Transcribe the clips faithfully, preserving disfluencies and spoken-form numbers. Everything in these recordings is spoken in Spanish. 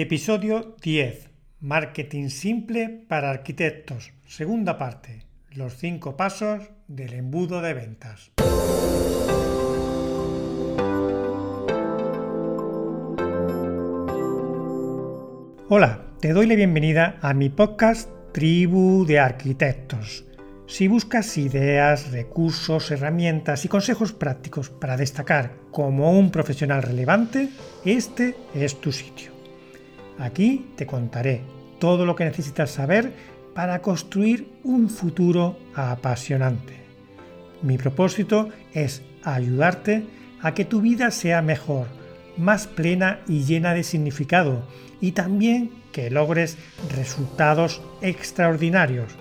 Episodio diez. Marketing simple para arquitectos. Segunda parte. Los cinco pasos del embudo de ventas. Hola, te doy la bienvenida a mi podcast Tribu de Arquitectos. Si buscas ideas, recursos, herramientas y consejos prácticos para destacar como un profesional relevante, este es tu sitio. Aquí te contaré todo lo que necesitas saber para construir un futuro apasionante. Mi propósito es ayudarte a que tu vida sea mejor, más plena y llena de significado, y también que logres resultados extraordinarios.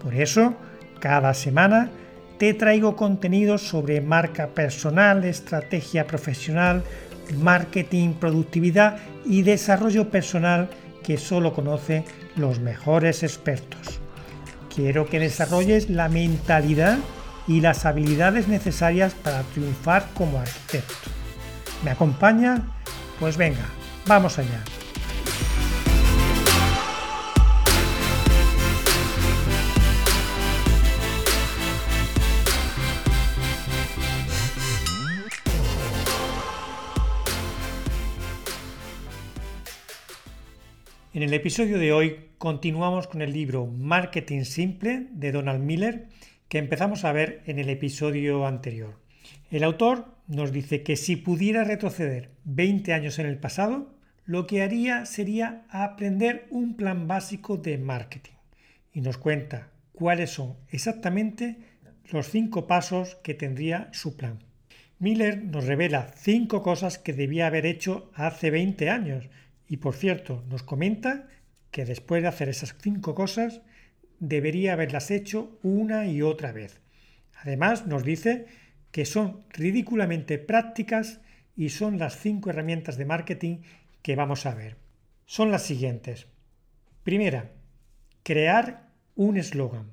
Por eso, cada semana te traigo contenido sobre marca personal, estrategia profesional, marketing, productividad y desarrollo personal que solo conocen los mejores expertos. Quiero que desarrolles la mentalidad y las habilidades necesarias para triunfar como arquitecto. ¿Me acompaña? Pues venga, vamos allá. En el episodio de hoy continuamos con el libro Marketing Simple de Donald Miller, que empezamos a ver en el episodio anterior. El autor nos dice que si pudiera retroceder veinte años en el pasado, lo que haría sería aprender un plan básico de marketing. Y nos cuenta cuáles son exactamente los cinco pasos que tendría su plan. Miller nos revela cinco cosas que debía haber hecho hace veinte años. Y por cierto, nos comenta que después de hacer esas cinco cosas, debería haberlas hecho una y otra vez. Además, nos dice que son ridículamente prácticas y son las cinco herramientas de marketing que vamos a ver. Son las siguientes. Primera, crear un eslogan.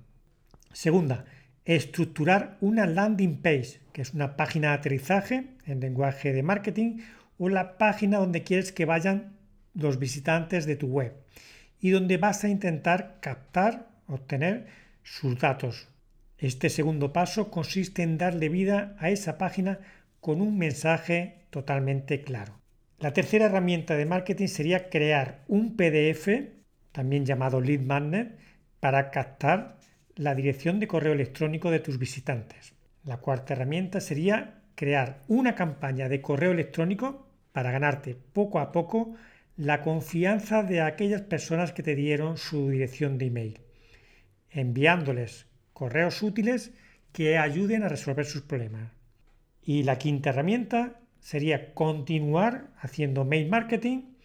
Segunda, estructurar una landing page, que es una página de aterrizaje en lenguaje de marketing, o la página donde quieres que vayan los visitantes de tu web y donde vas a intentar captar, obtener sus datos. Este segundo paso consiste en darle vida a esa página con un mensaje totalmente claro. La tercera herramienta de marketing sería crear un P D F, también llamado lead magnet, para captar la dirección de correo electrónico de tus visitantes. La cuarta herramienta sería crear una campaña de correo electrónico para ganarte poco a poco la confianza de aquellas personas que te dieron su dirección de email, enviándoles correos útiles que ayuden a resolver sus problemas. Y la quinta herramienta sería continuar haciendo mail marketing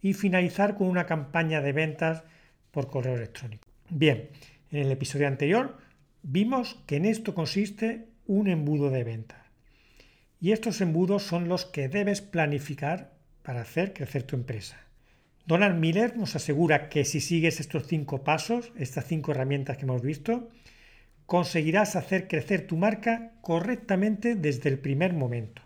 y finalizar con una campaña de ventas por correo electrónico. Bien, en el episodio anterior vimos que en esto consiste un embudo de ventas. Y estos embudos son los que debes planificar para hacer crecer tu empresa. Donald Miller nos asegura que si sigues estos cinco pasos, estas cinco herramientas que hemos visto, conseguirás hacer crecer tu marca correctamente desde el primer momento.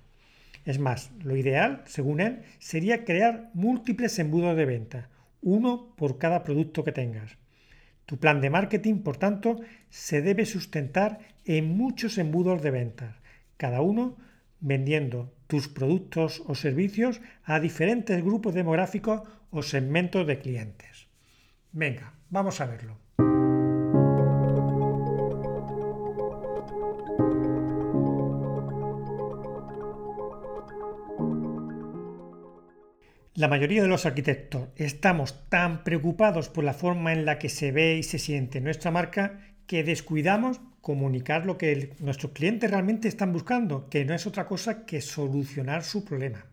Es más, lo ideal, según él, sería crear múltiples embudos de venta, uno por cada producto que tengas. Tu plan de marketing, por tanto, se debe sustentar en muchos embudos de ventas, cada uno vendiendo tus productos o servicios a diferentes grupos demográficos o segmentos de clientes. Venga, vamos a verlo. La mayoría de los arquitectos estamos tan preocupados por la forma en la que se ve y se siente nuestra marca que descuidamos comunicar lo que el, nuestros clientes realmente están buscando, que no es otra cosa que solucionar su problema.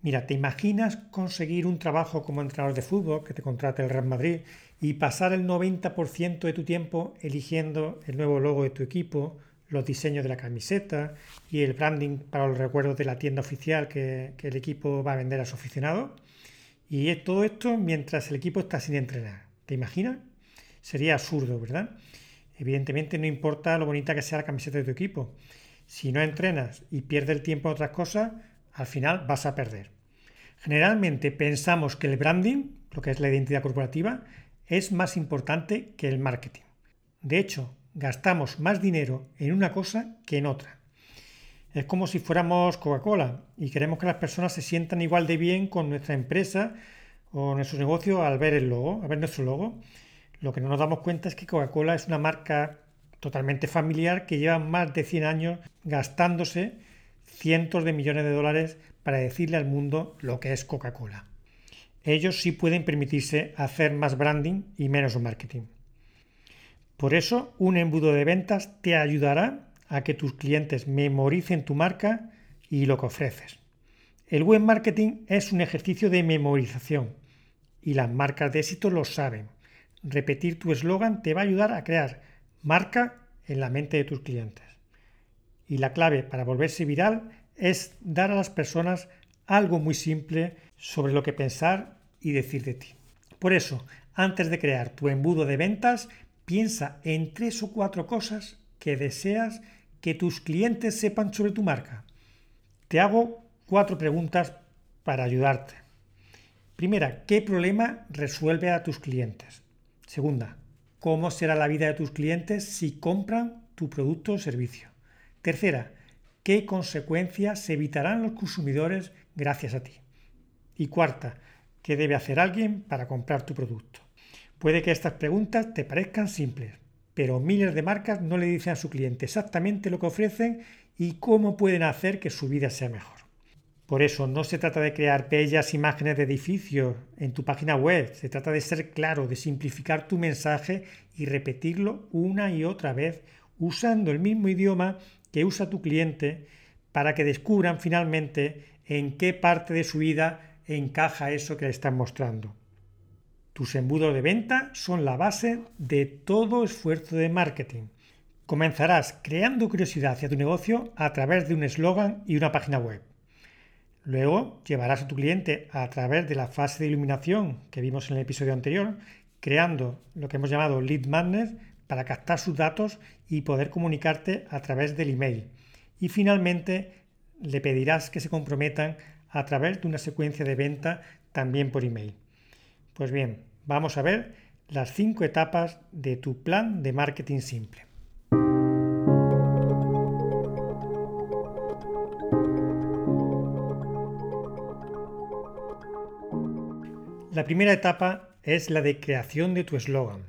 Mira, ¿te imaginas conseguir un trabajo como entrenador de fútbol que te contrate el Real Madrid y pasar el noventa por ciento de tu tiempo eligiendo el nuevo logo de tu equipo, los diseños de la camiseta y el branding para los recuerdos de la tienda oficial que, que el equipo va a vender a su aficionado? Y todo esto mientras el equipo está sin entrenar. ¿Te imaginas? Sería absurdo, ¿verdad? Evidentemente no importa lo bonita que sea la camiseta de tu equipo. Si no entrenas y pierdes el tiempo en otras cosas, al final vas a perder. Generalmente pensamos que el branding, lo que es la identidad corporativa, es más importante que el marketing. De hecho, gastamos más dinero en una cosa que en otra. Es como si fuéramos Coca-Cola y queremos que las personas se sientan igual de bien con nuestra empresa o nuestro negocio al ver el logo, al ver nuestro logo. Lo que no nos damos cuenta es que Coca-Cola es una marca totalmente familiar que lleva más de cien años gastándose cientos de millones de dólares para decirle al mundo lo que es Coca-Cola. Ellos sí pueden permitirse hacer más branding y menos marketing. Por eso, un embudo de ventas te ayudará a que tus clientes memoricen tu marca y lo que ofreces. El buen marketing es un ejercicio de memorización y las marcas de éxito lo saben. Repetir tu eslogan te va a ayudar a crear marca en la mente de tus clientes. Y la clave para volverse viral es dar a las personas algo muy simple sobre lo que pensar y decir de ti. Por eso, antes de crear tu embudo de ventas, piensa en tres o cuatro cosas que deseas que tus clientes sepan sobre tu marca. Te hago cuatro preguntas para ayudarte. Primera, ¿qué problema resuelve a tus clientes? Segunda, ¿cómo será la vida de tus clientes si compran tu producto o servicio? Tercera, ¿qué consecuencias se evitarán los consumidores gracias a ti? Y cuarta, ¿qué debe hacer alguien para comprar tu producto? Puede que estas preguntas te parezcan simples, pero miles de marcas no le dicen a su cliente exactamente lo que ofrecen y cómo pueden hacer que su vida sea mejor. Por eso no se trata de crear bellas imágenes de edificios en tu página web, se trata de ser claro, de simplificar tu mensaje y repetirlo una y otra vez usando el mismo idioma que usa tu cliente para que descubran finalmente en qué parte de su vida encaja eso que le están mostrando. Tus embudos de venta son la base de todo esfuerzo de marketing. Comenzarás creando curiosidad hacia tu negocio a través de un eslogan y una página web. Luego llevarás a tu cliente a través de la fase de iluminación que vimos en el episodio anterior, creando lo que hemos llamado lead magnet para captar sus datos y poder comunicarte a través del email. Y finalmente le pedirás que se comprometan a través de una secuencia de venta también por email. Pues bien, vamos a ver las cinco etapas de tu plan de marketing simple. La primera etapa es la de creación de tu eslogan.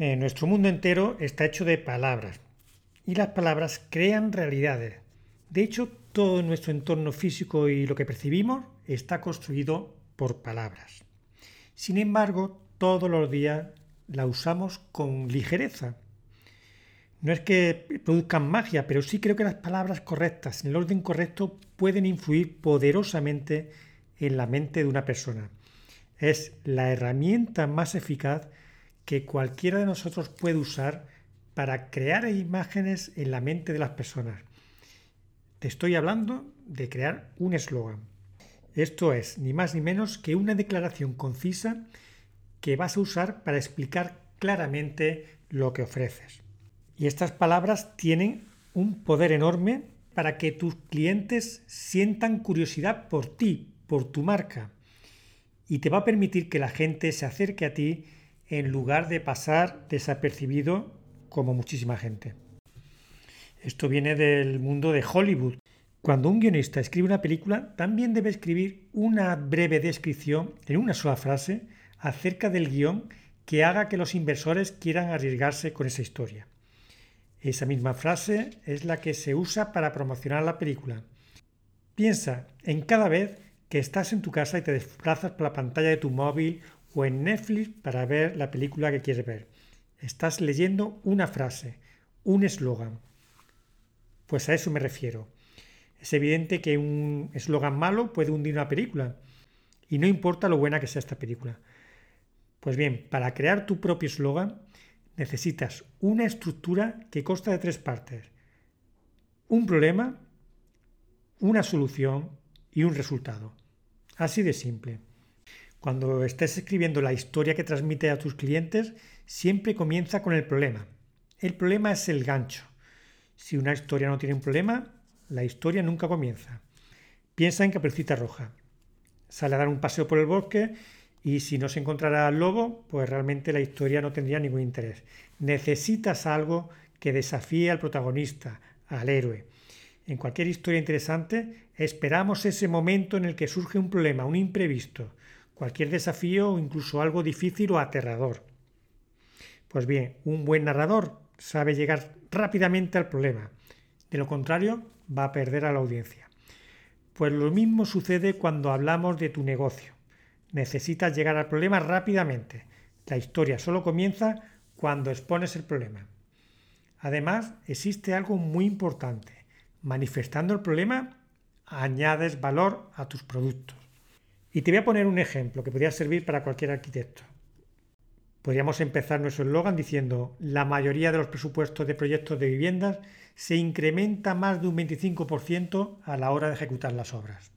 Eh, nuestro mundo entero está hecho de palabras y las palabras crean realidades. De hecho, todo nuestro entorno físico y lo que percibimos está construido por palabras. Sin embargo, todos los días la usamos con ligereza. No es que produzcan magia, pero sí creo que las palabras correctas, en el orden correcto, pueden influir poderosamente en la mente de una persona. Es la herramienta más eficaz que cualquiera de nosotros puede usar para crear imágenes en la mente de las personas. Te estoy hablando de crear un eslogan. Esto es ni más ni menos que una declaración concisa que vas a usar para explicar claramente lo que ofreces. Y estas palabras tienen un poder enorme para que tus clientes sientan curiosidad por ti, por tu marca. Y te va a permitir que la gente se acerque a ti en lugar de pasar desapercibido como muchísima gente. Esto viene del mundo de Hollywood. Cuando un guionista escribe una película, también debe escribir una breve descripción en una sola frase acerca del guión que haga que los inversores quieran arriesgarse con esa historia. Esa misma frase es la que se usa para promocionar la película. Piensa en cada vez que estás en tu casa y te desplazas por la pantalla de tu móvil o en Netflix para ver la película que quieres ver. Estás leyendo una frase, un eslogan. Pues a eso me refiero. Es evidente que un eslogan malo puede hundir una película y no importa lo buena que sea esta película. Pues bien, para crear tu propio eslogan necesitas una estructura que consta de tres partes: un problema, una solución y un resultado. Así de simple. Cuando estés escribiendo la historia que transmite a tus clientes, siempre comienza con el problema. El problema es el gancho. Si una historia no tiene un problema, la historia nunca comienza. Piensa en Caperucita Roja. sale a dar un paseo por el bosque y si no se encontrara al lobo, pues realmente la historia no tendría ningún interés. Necesitas algo que desafíe al protagonista, al héroe. En cualquier historia interesante, esperamos ese momento en el que surge un problema, un imprevisto, cualquier desafío o incluso algo difícil o aterrador. Pues bien, un buen narrador sabe llegar rápidamente al problema. De lo contrario, va a perder a la audiencia. Pues lo mismo sucede cuando hablamos de tu negocio. Necesitas llegar al problema rápidamente. La historia solo comienza cuando expones el problema. Además, existe algo muy importante. Manifestando el problema, añades valor a tus productos. Y te voy a poner un ejemplo que podría servir para cualquier arquitecto. Podríamos empezar nuestro eslogan diciendo: la mayoría de los presupuestos de proyectos de viviendas se incrementa más de un veinticinco por ciento a la hora de ejecutar las obras.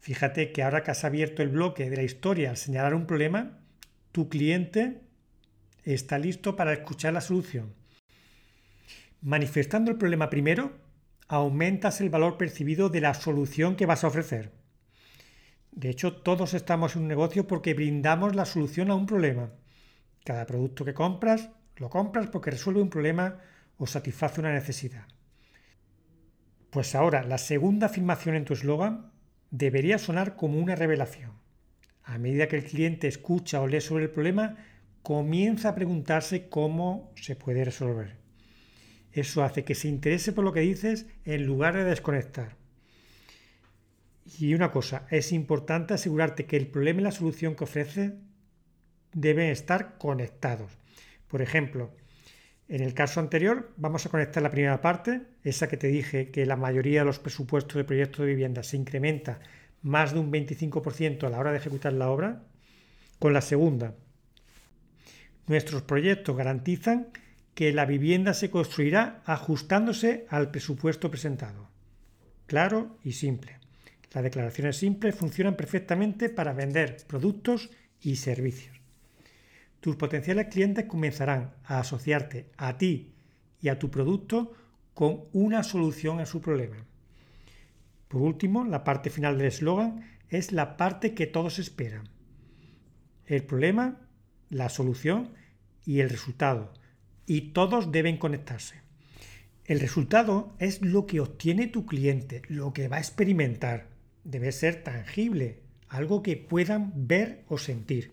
Fíjate que ahora que has abierto el bloque de la historia al señalar un problema, tu cliente está listo para escuchar la solución. Manifestando el problema primero, aumentas el valor percibido de la solución que vas a ofrecer. De hecho, todos estamos en un negocio porque brindamos la solución a un problema. Cada producto que compras, lo compras porque resuelve un problema o satisface una necesidad. Pues ahora, la segunda afirmación en tu eslogan debería sonar como una revelación. A medida que el cliente escucha o lee sobre el problema, comienza a preguntarse cómo se puede resolver. Eso hace que se interese por lo que dices en lugar de desconectar. Y una cosa, es importante asegurarte que el problema y la solución que ofreces deben estar conectados. Por ejemplo, en el caso anterior vamos a conectar la primera parte, esa que te dije que la mayoría de los presupuestos de proyectos de vivienda se incrementa más de un veinticinco por ciento a la hora de ejecutar la obra, con la segunda. Nuestros proyectos garantizan que la vivienda se construirá ajustándose al presupuesto presentado. Claro y simple. Las declaraciones simples funcionan perfectamente para vender productos y servicios. Tus potenciales clientes comenzarán a asociarte a ti y a tu producto con una solución a su problema. Por último, la parte final del eslogan es la parte que todos esperan. El problema, la solución y el resultado. Y todos deben conectarse. El resultado es lo que obtiene tu cliente, lo que va a experimentar. Debe ser tangible, algo que puedan ver o sentir.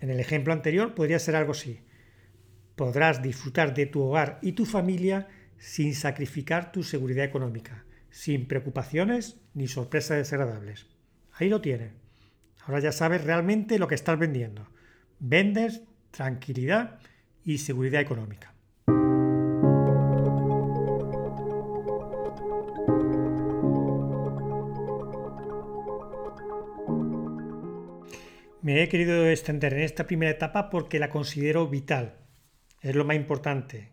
En el ejemplo anterior podría ser algo así. Podrás disfrutar de tu hogar y tu familia sin sacrificar tu seguridad económica, sin preocupaciones ni sorpresas desagradables. Ahí lo tienes. Ahora ya sabes realmente lo que estás vendiendo. Vendes tranquilidad y seguridad económica. Me he querido extender en esta primera etapa porque la considero vital. Es lo más importante,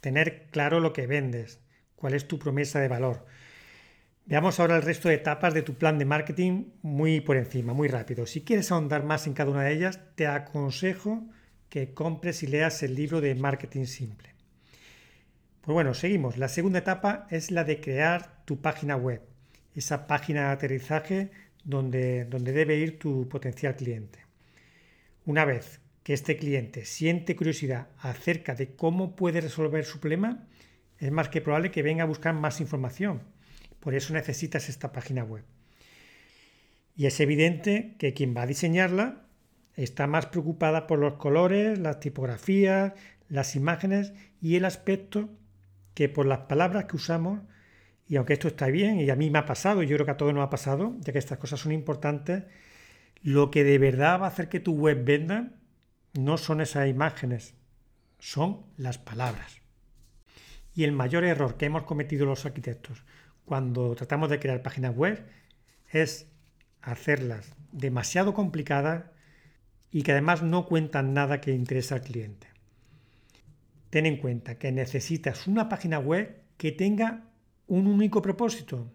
tener claro lo que vendes, cuál es tu promesa de valor. Veamos ahora el resto de etapas de tu plan de marketing muy por encima, muy rápido. Si quieres ahondar más en cada una de ellas, te aconsejo que compres y leas el libro de Marketing Simple. Pues bueno, seguimos. La segunda etapa es la de crear tu página web, esa página de aterrizaje donde, donde debe ir tu potencial cliente. Una vez que este cliente siente curiosidad acerca de cómo puede resolver su problema, es más que probable que venga a buscar más información. Por eso necesitas esta página web. Y es evidente que quien va a diseñarla está más preocupada por los colores, las tipografías, las imágenes y el aspecto que por las palabras que usamos. Y aunque esto está bien, y a mí me ha pasado, y yo creo que a todos nos ha pasado, ya que estas cosas son importantes, lo que de verdad va a hacer que tu web venda no son esas imágenes, son las palabras. Y el mayor error que hemos cometido los arquitectos cuando tratamos de crear páginas web es hacerlas demasiado complicadas y que además no cuentan nada que interese al cliente. Ten en cuenta que necesitas una página web que tenga un único propósito,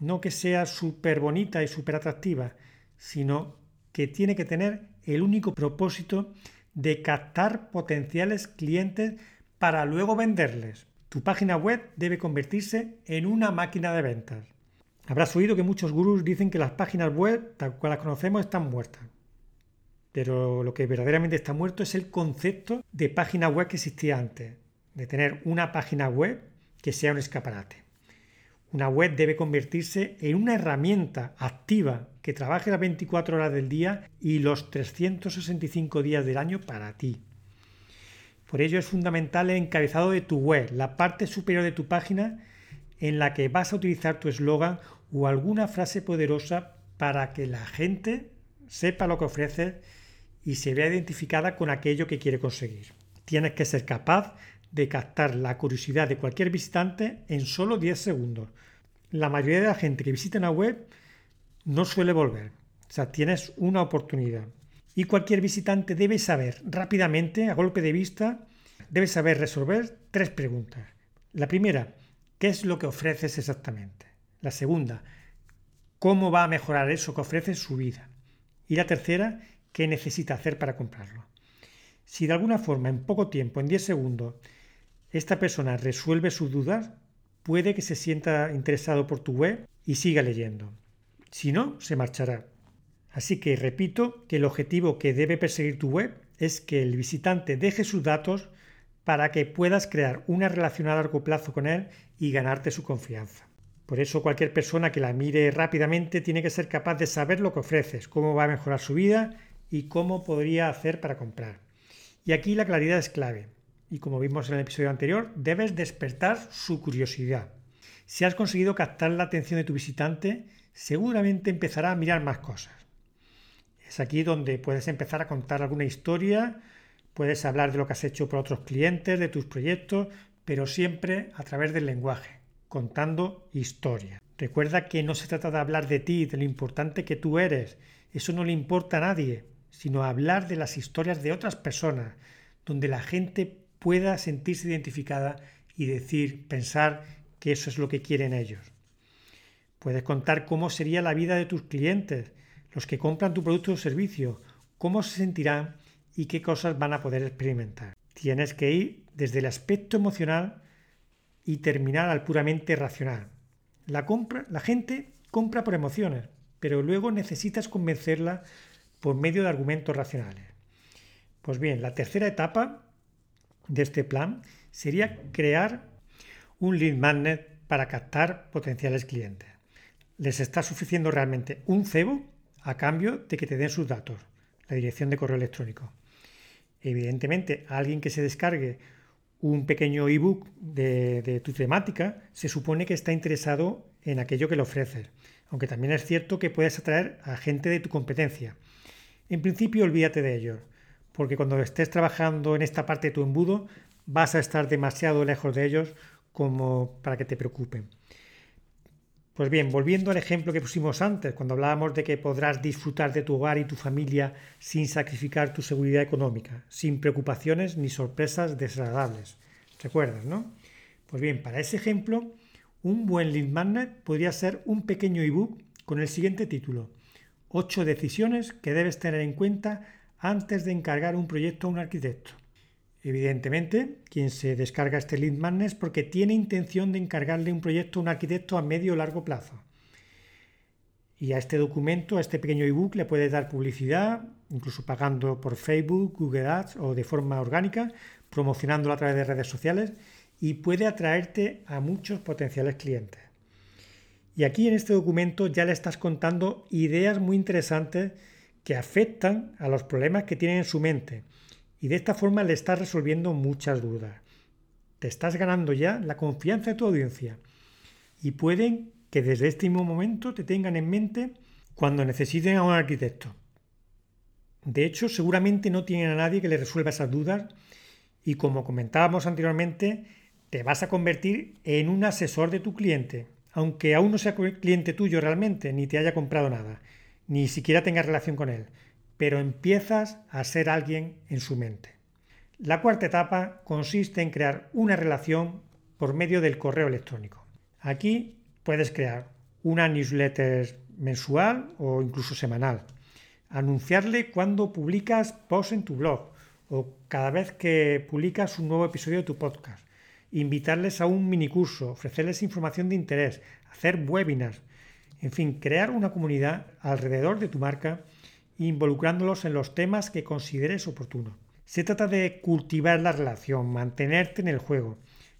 no que sea súper bonita y súper atractiva, sino que tiene que tener el único propósito de captar potenciales clientes para luego venderles. Tu página web debe convertirse en una máquina de ventas. Habrás oído que muchos gurús dicen que las páginas web, tal cual las conocemos, están muertas. Pero lo que verdaderamente está muerto es el concepto de página web que existía antes, de tener una página web que sea un escaparate. Una web debe convertirse en una herramienta activa que trabaje las veinticuatro horas del día y los trescientos sesenta y cinco días del año para ti. Por ello es fundamental el encabezado de tu web, la parte superior de tu página en la que vas a utilizar tu eslogan o alguna frase poderosa para que la gente sepa lo que ofreces y se vea identificada con aquello que quiere conseguir. Tienes que ser capaz de captar la curiosidad de cualquier visitante en solo diez segundos. La mayoría de la gente que visita una web no suele volver. O sea, tienes una oportunidad. Y cualquier visitante debe saber rápidamente, a golpe de vista, debe saber resolver tres preguntas. La primera, ¿qué es lo que ofreces exactamente? La segunda, ¿cómo va a mejorar eso que ofrece su vida? Y la tercera, ¿qué necesita hacer para comprarlo? Si de alguna forma, en poco tiempo, en diez segundos, esta persona resuelve sus dudas, puede que se sienta interesado por tu web y siga leyendo. Si no, se marchará. Así que repito que el objetivo que debe perseguir tu web es que el visitante deje sus datos para que puedas crear una relación a largo plazo con él y ganarte su confianza. Por eso cualquier persona que la mire rápidamente tiene que ser capaz de saber lo que ofreces, cómo va a mejorar su vida y cómo podría hacer para comprar. Y aquí la claridad es clave. Y como vimos en el episodio anterior, debes despertar su curiosidad. Si has conseguido captar la atención de tu visitante, seguramente empezará a mirar más cosas. Es aquí donde puedes empezar a contar alguna historia, puedes hablar de lo que has hecho por otros clientes, de tus proyectos, pero siempre a través del lenguaje, contando historia. Recuerda que no se trata de hablar de ti, de lo importante que tú eres, eso no le importa a nadie, sino hablar de las historias de otras personas, donde la gente pueda sentirse identificada y decir, pensar que eso es lo que quieren ellos. Puedes contar cómo sería la vida de tus clientes, los que compran tu producto o servicio, cómo se sentirán y qué cosas van a poder experimentar. Tienes que ir desde el aspecto emocional y terminar al puramente racional. La compra, la gente compra por emociones, pero luego necesitas convencerla por medio de argumentos racionales. Pues bien, la tercera etapa de este plan sería crear un lead magnet para captar potenciales clientes. Les estás ofreciendo realmente un cebo a cambio de que te den sus datos, la dirección de correo electrónico. Evidentemente, alguien que se descargue un pequeño ebook de, de tu temática, se supone que está interesado en aquello que le ofreces, aunque también es cierto que puedes atraer a gente de tu competencia. En principio, olvídate de ellos, porque cuando estés trabajando en esta parte de tu embudo, vas a estar demasiado lejos de ellos como para que te preocupen. Pues bien, volviendo al ejemplo que pusimos antes, cuando hablábamos de que podrás disfrutar de tu hogar y tu familia sin sacrificar tu seguridad económica, sin preocupaciones ni sorpresas desagradables. ¿Recuerdas, no? Pues bien, para ese ejemplo, un buen lead magnet podría ser un pequeño ebook con el siguiente título: ocho decisiones que debes tener en cuenta antes de encargar un proyecto a un arquitecto. Evidentemente, quien se descarga este lead magnet es porque tiene intención de encargarle un proyecto a un arquitecto a medio o largo plazo. Y a este documento, a este pequeño ebook, le puedes dar publicidad, incluso pagando por Facebook, Google Ads o de forma orgánica, promocionándolo a través de redes sociales, y puede atraerte a muchos potenciales clientes. Y aquí en este documento ya le estás contando ideas muy interesantes que afectan a los problemas que tienen en su mente. Y de esta forma le estás resolviendo muchas dudas. Te estás ganando ya la confianza de tu audiencia. Y pueden que desde este mismo momento te tengan en mente cuando necesiten a un arquitecto. De hecho, seguramente no tienen a nadie que les resuelva esas dudas. Y como comentábamos anteriormente, te vas a convertir en un asesor de tu cliente. Aunque aún no sea cliente tuyo realmente, ni te haya comprado nada, ni siquiera tengas relación con él. Pero empiezas a ser alguien en su mente. La cuarta etapa consiste en crear una relación por medio del correo electrónico. Aquí puedes crear una newsletter mensual o incluso semanal, anunciarle cuando publicas posts en tu blog o cada vez que publicas un nuevo episodio de tu podcast, invitarles a un minicurso, ofrecerles información de interés, hacer webinars, En fin, crear una comunidad alrededor de tu marca, involucrándolos en los temas que consideres oportunos. Se trata de cultivar la relación, mantenerte en el juego.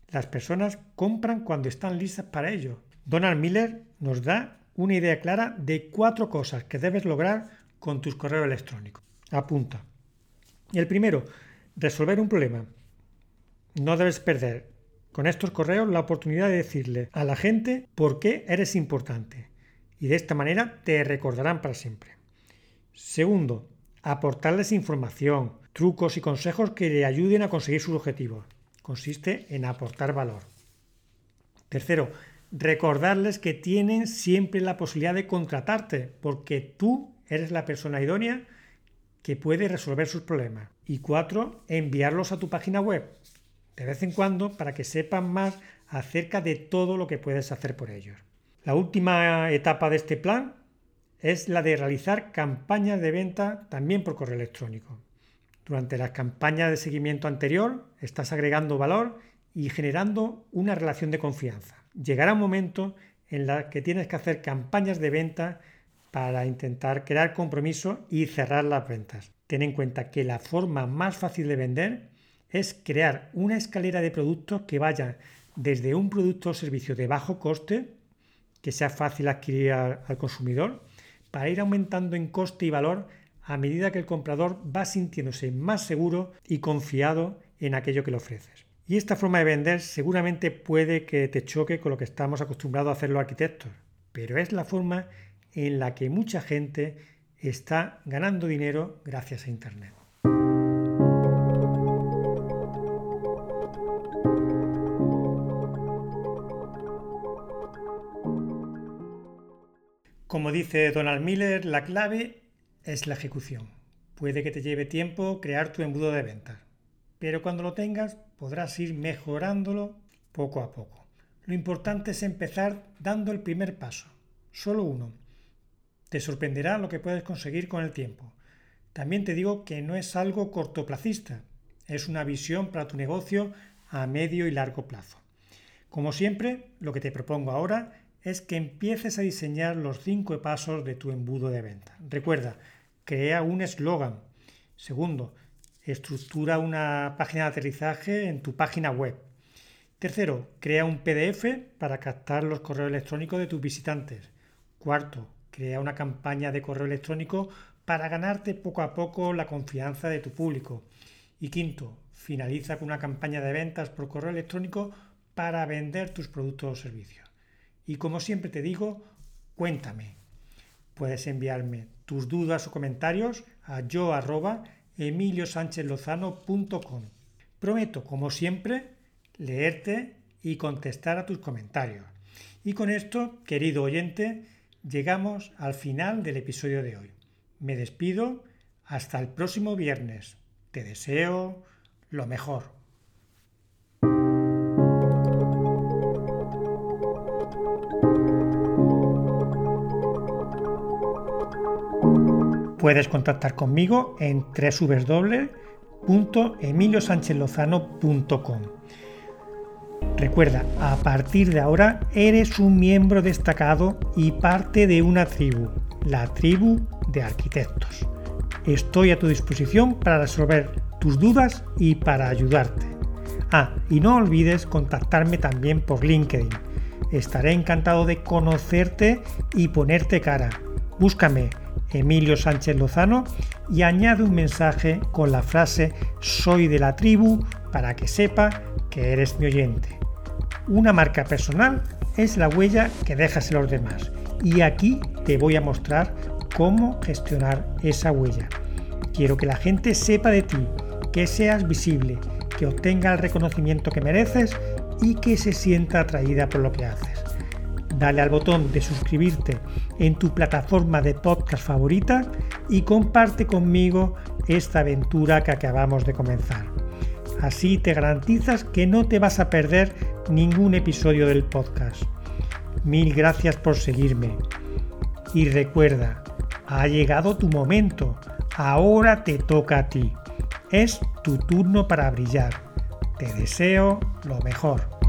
Las personas compran cuando están listas para ello. Donald Miller nos da una idea clara de cuatro cosas que debes lograr con tus correos electrónicos. Apunta. El primero, resolver un problema. No debes perder con estos correos la oportunidad de decirle a la gente por qué eres importante. Y de esta manera te recordarán para siempre. Segundo, aportarles información, trucos y consejos que le ayuden a conseguir sus objetivos. Consiste en aportar valor. Tercero, recordarles que tienen siempre la posibilidad de contratarte, porque tú eres la persona idónea que puede resolver sus problemas. Y cuatro, enviarlos a tu página web de vez en cuando para que sepan más acerca de todo lo que puedes hacer por ellos. La última etapa de este plan es la de realizar campañas de venta también por correo electrónico. Durante las campañas de seguimiento anterior estás agregando valor y generando una relación de confianza. Llegará un momento en el que tienes que hacer campañas de venta para intentar crear compromiso y cerrar las ventas. Ten en cuenta que la forma más fácil de vender es crear una escalera de productos que vaya desde un producto o servicio de bajo coste, que sea fácil adquirir al consumidor, para ir aumentando en coste y valor a medida que el comprador va sintiéndose más seguro y confiado en aquello que le ofreces. Y esta forma de vender seguramente puede que te choque con lo que estamos acostumbrados a hacer los arquitectos, pero es la forma en la que mucha gente está ganando dinero gracias a Internet. Como dice Donald Miller, la clave es la ejecución. Puede que te lleve tiempo crear tu embudo de ventas, pero cuando lo tengas podrás ir mejorándolo poco a poco. Lo importante es empezar dando el primer paso, solo uno. Te sorprenderá lo que puedes conseguir con el tiempo. También te digo que no es algo cortoplacista, es una visión para tu negocio a medio y largo plazo. Como siempre, lo que te propongo ahora es que empieces a diseñar los cinco pasos de tu embudo de venta. Recuerda, crea un eslogan. Segundo, estructura una página de aterrizaje en tu página web. Tercero, crea un P D F para captar los correos electrónicos de tus visitantes. Cuarto, crea una campaña de correo electrónico para ganarte poco a poco la confianza de tu público. Y quinto, finaliza con una campaña de ventas por correo electrónico para vender tus productos o servicios. Y como siempre te digo, cuéntame. Puedes enviarme tus dudas o comentarios a yo arroba emilio sánchez lozano punto com. Prometo, como siempre, leerte y contestar a tus comentarios. Y con esto, querido oyente, llegamos al final del episodio de hoy. Me despido hasta el próximo viernes. Te deseo lo mejor. Puedes contactar conmigo en doble u doble u doble u punto emilio sánchez lozano punto com. Recuerda, a partir de ahora eres un miembro destacado y parte de una tribu, la Tribu de Arquitectos. Estoy a tu disposición para resolver tus dudas y para ayudarte. Ah, y no olvides contactarme también por LinkedIn. Estaré encantado de conocerte y ponerte cara. Búscame Emilio Sánchez Lozano y añade un mensaje con la frase "Soy de la tribu" para que sepa que eres mi oyente. Una marca personal es la huella que dejas en los demás y aquí te voy a mostrar cómo gestionar esa huella. Quiero que la gente sepa de ti, que seas visible, que obtenga el reconocimiento que mereces y que se sienta atraída por lo que haces. Dale al botón de suscribirte en tu plataforma de podcast favorita y comparte conmigo esta aventura que acabamos de comenzar. Así te garantizas que no te vas a perder ningún episodio del podcast. Mil gracias por seguirme. Y recuerda, ha llegado tu momento. Ahora te toca a ti. Es tu turno para brillar. Te deseo lo mejor.